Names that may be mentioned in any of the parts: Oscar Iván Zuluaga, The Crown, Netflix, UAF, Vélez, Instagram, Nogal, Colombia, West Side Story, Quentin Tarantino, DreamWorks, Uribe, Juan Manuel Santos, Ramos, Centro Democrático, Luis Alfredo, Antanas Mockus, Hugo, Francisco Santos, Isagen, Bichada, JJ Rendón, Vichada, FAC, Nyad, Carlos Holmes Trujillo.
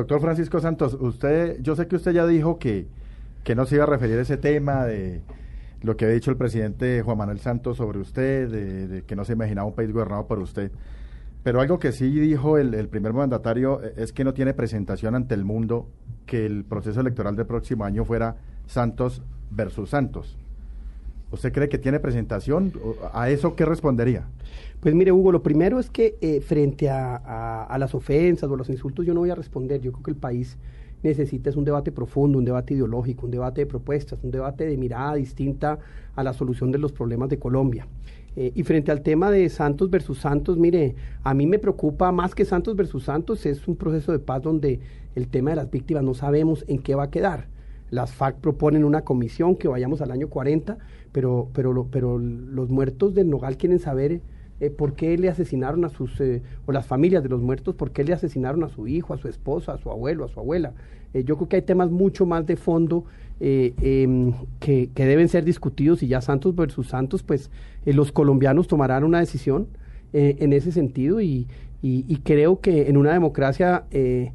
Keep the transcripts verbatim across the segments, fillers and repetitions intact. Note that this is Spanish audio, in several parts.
Doctor Francisco Santos, usted, yo sé que usted ya dijo que, que no se iba a referir a ese tema de lo que ha dicho el presidente Juan Manuel Santos sobre usted, de, de que no se imaginaba un país gobernado por usted, pero algo que sí dijo el, el primer mandatario es que no tiene presentación ante el mundo que el proceso electoral del próximo año fuera Santos versus Santos. ¿Usted cree que tiene presentación? ¿A eso qué respondería? Pues mire, Hugo, lo primero es que eh, frente a, a, a las ofensas o a los insultos yo no voy a responder. Yo creo que el país necesita es un debate profundo, un debate ideológico, un debate de propuestas, un debate de mirada distinta a la solución de los problemas de Colombia. Eh, y frente al tema de Santos versus Santos, mire, a mí me preocupa más que Santos versus Santos, es un proceso de paz donde el tema de las víctimas no sabemos en qué va a quedar. Las F A C proponen una comisión que vayamos al año cuarenta, pero, pero, pero los muertos del Nogal quieren saber eh, por qué le asesinaron a sus, eh, o las familias de los muertos, por qué le asesinaron a su hijo, a su esposa, a su abuelo, a su abuela. Eh, yo creo que hay temas mucho más de fondo eh, eh, que, que deben ser discutidos, y ya Santos versus Santos, pues eh, los colombianos tomarán una decisión eh, en ese sentido, y, y, y creo que en una democracia eh,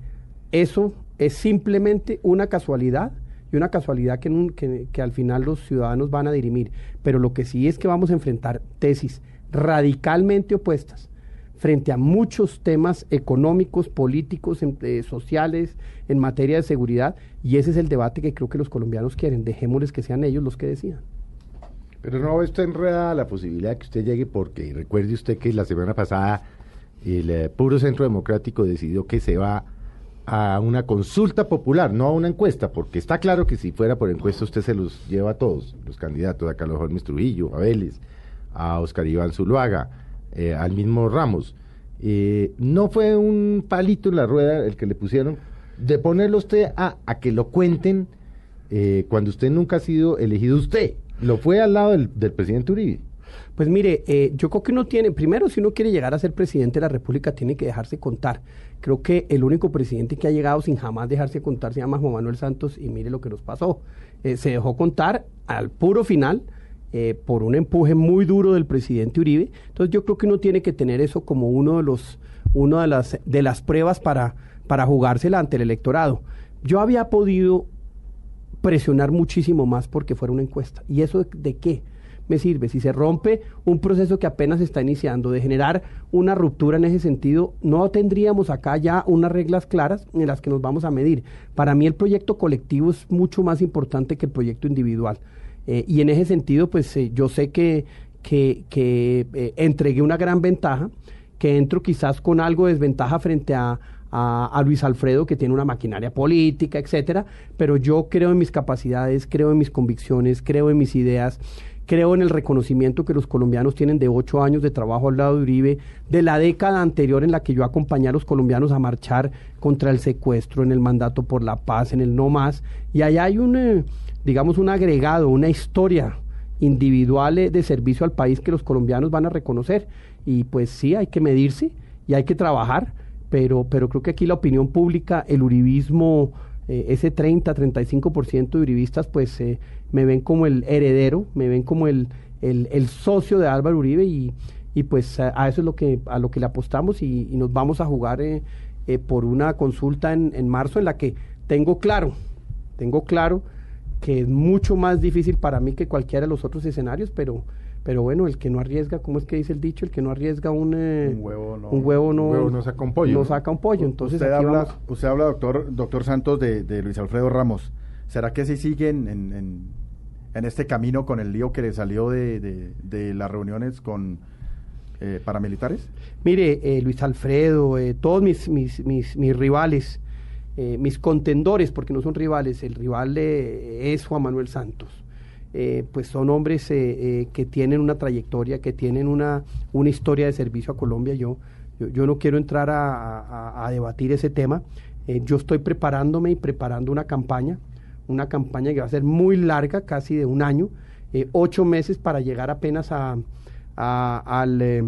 eso es simplemente una casualidad, y una casualidad que, en un, que, que al final los ciudadanos van a dirimir. Pero lo que sí es que vamos a enfrentar tesis radicalmente opuestas frente a muchos temas económicos, políticos, eh, sociales, en materia de seguridad, y ese es el debate que creo que los colombianos quieren. Dejémosles que sean ellos los que decidan. Pero no, esto enreda la posibilidad de que usted llegue, porque recuerde usted que la semana pasada el eh, puro Centro Democrático decidió que se va a una consulta popular, no a una encuesta, porque está claro que si fuera por encuesta usted se los lleva a todos, los candidatos, a Carlos Holmes Trujillo, a Vélez, a Oscar Iván Zuluaga, eh, al mismo Ramos. Eh, no fue un palito en la rueda el que le pusieron de ponerlo usted a, a que lo cuenten eh, cuando usted nunca ha sido elegido usted. Lo fue al lado del, del presidente Uribe. Pues mire, eh, yo creo que uno tiene, primero, si uno quiere llegar a ser presidente de la República, tiene que dejarse contar. Creo que el único presidente que ha llegado sin jamás dejarse contar se llama Juan Manuel Santos, y mire lo que nos pasó. Eh, se dejó contar al puro final eh, por un empuje muy duro del presidente Uribe. Entonces yo creo que uno tiene que tener eso como uno de los, uno de las, de las pruebas para, para jugársela ante el electorado. Yo había podido presionar muchísimo más porque fuera una encuesta. ¿Y eso de, de qué me sirve? Si se rompe un proceso que apenas está iniciando, de generar una ruptura en ese sentido, no tendríamos acá ya unas reglas claras en las que nos vamos a medir. Para mí el proyecto colectivo es mucho más importante que el proyecto individual. Eh, y en ese sentido, pues eh, yo sé que, que, que eh, entregué una gran ventaja, que entro quizás con algo de desventaja frente a A, a Luis Alfredo, que tiene una maquinaria política, etcétera, pero yo creo en mis capacidades, creo en mis convicciones, creo en mis ideas, creo en el reconocimiento que los colombianos tienen de ocho años de trabajo al lado de Uribe, de la década anterior en la que yo acompañé a los colombianos a marchar contra el secuestro, en el mandato por la paz, en el no más, y allá hay un, eh, digamos, un agregado, una historia individual eh, de servicio al país que los colombianos van a reconocer, y pues sí, hay que medirse y hay que trabajar. Pero, pero creo que aquí la opinión pública, el uribismo, eh, ese treinta, treinta y cinco por ciento de uribistas, pues eh, me ven como el heredero, me ven como el, el, el socio de Álvaro Uribe, y, y pues a, a eso es lo que, a lo que le apostamos, y, y nos vamos a jugar eh, eh, por una consulta en, en marzo en la que tengo claro, tengo claro que es mucho más difícil para mí que cualquiera de los otros escenarios, pero... Pero bueno, el que no arriesga, ¿cómo es que dice el dicho? El que no arriesga un, eh, un, huevo, no, un huevo no un huevo no saca un pollo. No, ¿no? saca un pollo. Entonces usted, aquí habla, vamos. usted habla, doctor, doctor Santos, de, de Luis Alfredo Ramos. ¿Será que sí siguen en, en, en este camino con el lío que le salió de, de, de las reuniones con eh, paramilitares? Mire, eh, Luis Alfredo, eh, todos mis, mis, mis, mis rivales, eh, mis contendores, porque no son rivales, el rival eh, es Juan Manuel Santos. Eh, pues son hombres eh, eh, que tienen una trayectoria, que tienen una, una historia de servicio a Colombia. Yo, yo, yo no quiero entrar a, a, a debatir ese tema. Eh, yo estoy preparándome y preparando una campaña, una campaña que va a ser muy larga, casi de un año, eh, ocho meses para llegar apenas a, a, al, eh,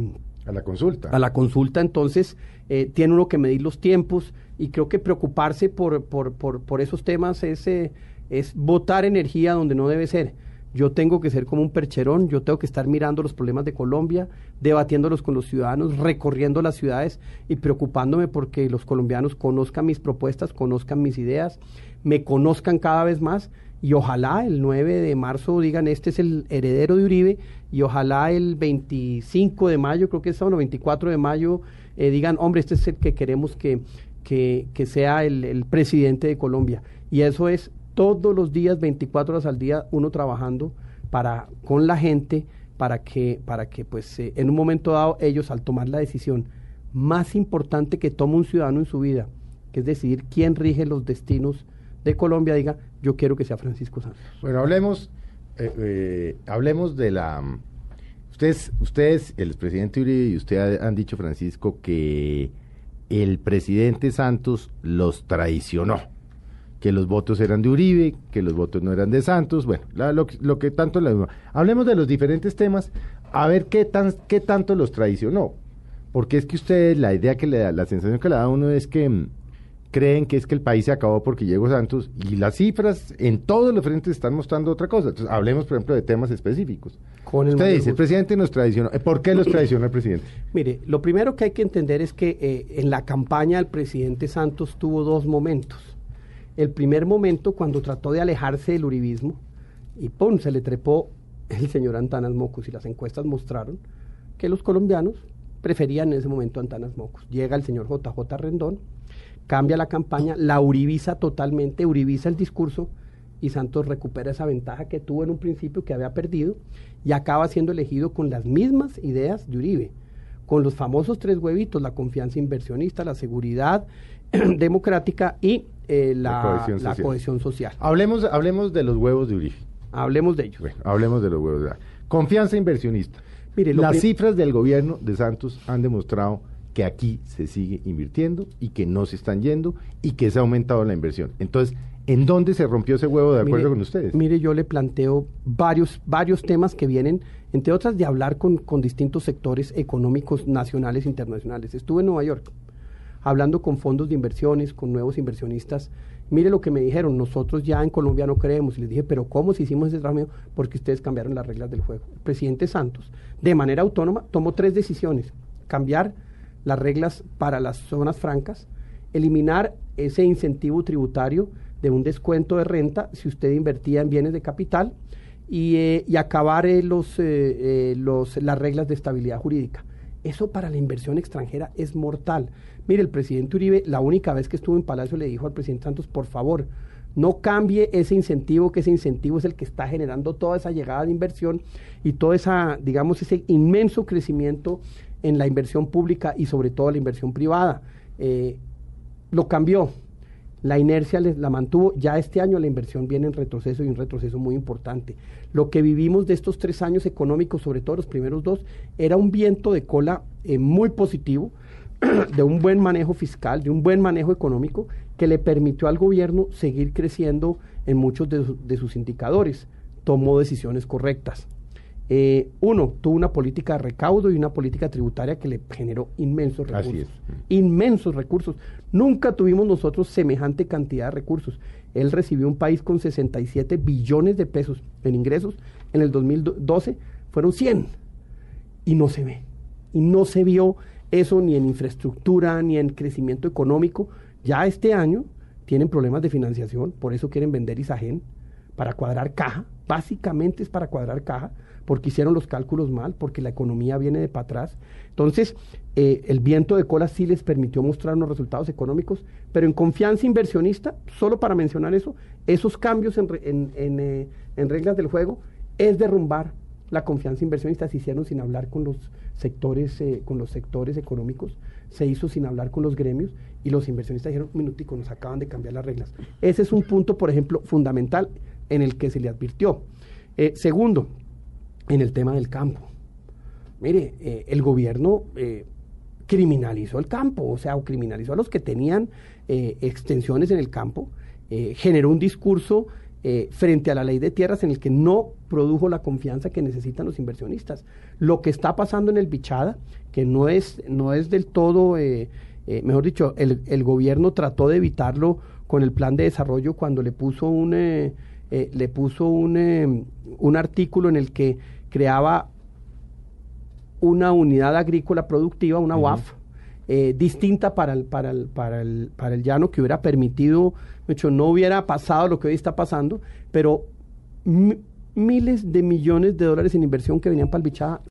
a la consulta. A la consulta, entonces eh, tiene uno que medir los tiempos, y creo que preocuparse por, por, por, por esos temas es, eh, es botar energía donde no debe ser. Yo tengo que ser como un percherón, yo tengo que estar mirando los problemas de Colombia, debatiéndolos con los ciudadanos, recorriendo las ciudades y preocupándome porque los colombianos conozcan mis propuestas, conozcan mis ideas, me conozcan cada vez más. Y ojalá el nueve de marzo digan, este es el heredero de Uribe, y ojalá el veinticinco de mayo, creo que es, bueno, veinticuatro de mayo, eh, digan, hombre, este es el que queremos que, que, que sea el, el presidente de Colombia. Y eso es todos los días, veinticuatro horas al día, uno trabajando para con la gente, para que, para que pues, eh, en un momento dado ellos, al tomar la decisión más importante que toma un ciudadano en su vida, que es decidir quién rige los destinos de Colombia, diga, yo quiero que sea Francisco Santos. Bueno, hablemos eh, eh, hablemos de la... Ustedes, ustedes, el expresidente Uribe y usted han dicho, Francisco, que el presidente Santos los traicionó, que los votos eran de Uribe, que los votos no eran de Santos, bueno, la, lo, lo que tanto... La, hablemos de los diferentes temas, a ver qué, tan, qué tanto los traicionó, porque es que ustedes, la idea que le da, la sensación que le da a uno es que... creen que es que el país se acabó porque llegó Santos, y las cifras en todos los frentes están mostrando otra cosa. Entonces, hablemos, por ejemplo, de temas específicos. Con usted dice, el presidente nos traicionó. ¿Por qué los traicionó el presidente? Mire, lo primero que hay que entender es que eh, en la campaña el presidente Santos tuvo dos momentos. El primer momento, cuando trató de alejarse del uribismo, y pum, se le trepó el señor Antanas Mockus, y las encuestas mostraron que los colombianos preferían en ese momento a Antanas Mockus. Llega el señor J J Rendón, cambia la campaña, la uribiza totalmente, uribiza el discurso, y Santos recupera esa ventaja que tuvo en un principio, que había perdido, y acaba siendo elegido con las mismas ideas de Uribe, con los famosos tres huevitos, la confianza inversionista, la seguridad democrática y eh, la, la, cohesión, la social. cohesión social. Hablemos, hablemos de los huevos de Uribe. Hablemos de ellos. Bueno, hablemos de los huevos de Uribe. Confianza inversionista. Mire, las prim- cifras del gobierno de Santos han demostrado que aquí se sigue invirtiendo y que no se están yendo y que se ha aumentado la inversión. Entonces, ¿en dónde se rompió ese huevo de acuerdo mire, con ustedes? Mire, yo le planteo varios, varios temas que vienen, entre otras, de hablar con, con distintos sectores económicos nacionales e internacionales. Estuve en Nueva York hablando con fondos de inversiones, con nuevos inversionistas. Mire lo que me dijeron, nosotros ya en Colombia no creemos. Y les dije, ¿pero cómo si hicimos ese trabajo? Porque ustedes cambiaron las reglas del juego. El presidente Santos, de manera autónoma, tomó tres decisiones. Cambiar las reglas para las zonas francas, eliminar ese incentivo tributario de un descuento de renta si usted invertía en bienes de capital y, eh, y acabar eh, los, eh, eh, los, las reglas de estabilidad jurídica. Eso para la inversión extranjera es mortal. Mire, el presidente Uribe, la única vez que estuvo en Palacio, le dijo al presidente Santos, por favor, no cambie ese incentivo, que ese incentivo es el que está generando toda esa llegada de inversión y todo esa, digamos, ese inmenso crecimiento en la inversión pública y sobre todo la inversión privada. Eh, lo cambió, la inercia les, la mantuvo. Ya este año la inversión viene en retroceso, y un retroceso muy importante. Lo que vivimos de estos tres años económicos, sobre todo los primeros dos, era un viento de cola eh, muy positivo, de un buen manejo fiscal, de un buen manejo económico, que le permitió al gobierno seguir creciendo en muchos de, su, de sus indicadores. Tomó decisiones correctas. Eh, uno, tuvo una política de recaudo y una política tributaria que le generó inmensos recursos. Así es. Inmensos recursos. Nunca tuvimos nosotros semejante cantidad de recursos. Él recibió un país con sesenta y siete billones de pesos en ingresos. En el dos mil doce fueron cien. Y no se ve. Y no se vio eso ni en infraestructura, ni en crecimiento económico. Ya este año tienen problemas de financiación, por eso quieren vender Isagen, para cuadrar caja. Básicamente es para cuadrar caja, porque hicieron los cálculos mal, porque la economía viene de para atrás. Entonces, eh, el viento de cola sí les permitió mostrar unos resultados económicos, pero en confianza inversionista, solo para mencionar eso, esos cambios en, re, en, en, eh, en reglas del juego, es derrumbar la confianza inversionista. Se hicieron sin hablar con los sectores, eh, con los sectores económicos, se hizo sin hablar con los gremios, y los inversionistas dijeron, un minutico, nos acaban de cambiar las reglas. Ese es un punto, por ejemplo, fundamental, en el que se le advirtió. Eh, segundo, en el tema del campo. Mire, eh, el gobierno eh, criminalizó el campo, o sea, o criminalizó a los que tenían eh, extensiones en el campo, eh, generó un discurso eh, frente a la ley de tierras en el que no produjo la confianza que necesitan los inversionistas. Lo que está pasando en el Vichada, que no es, no es del todo, eh, eh, mejor dicho, el, el gobierno trató de evitarlo con el plan de desarrollo cuando le puso un, eh, eh, le puso un, eh, un artículo en el que creaba una unidad agrícola productiva, una U A F, eh, distinta para el, para, el, para, el, para el llano, que hubiera permitido, de hecho, no hubiera pasado lo que hoy está pasando, pero miles de millones de dólares en inversión que venían para el Bichada.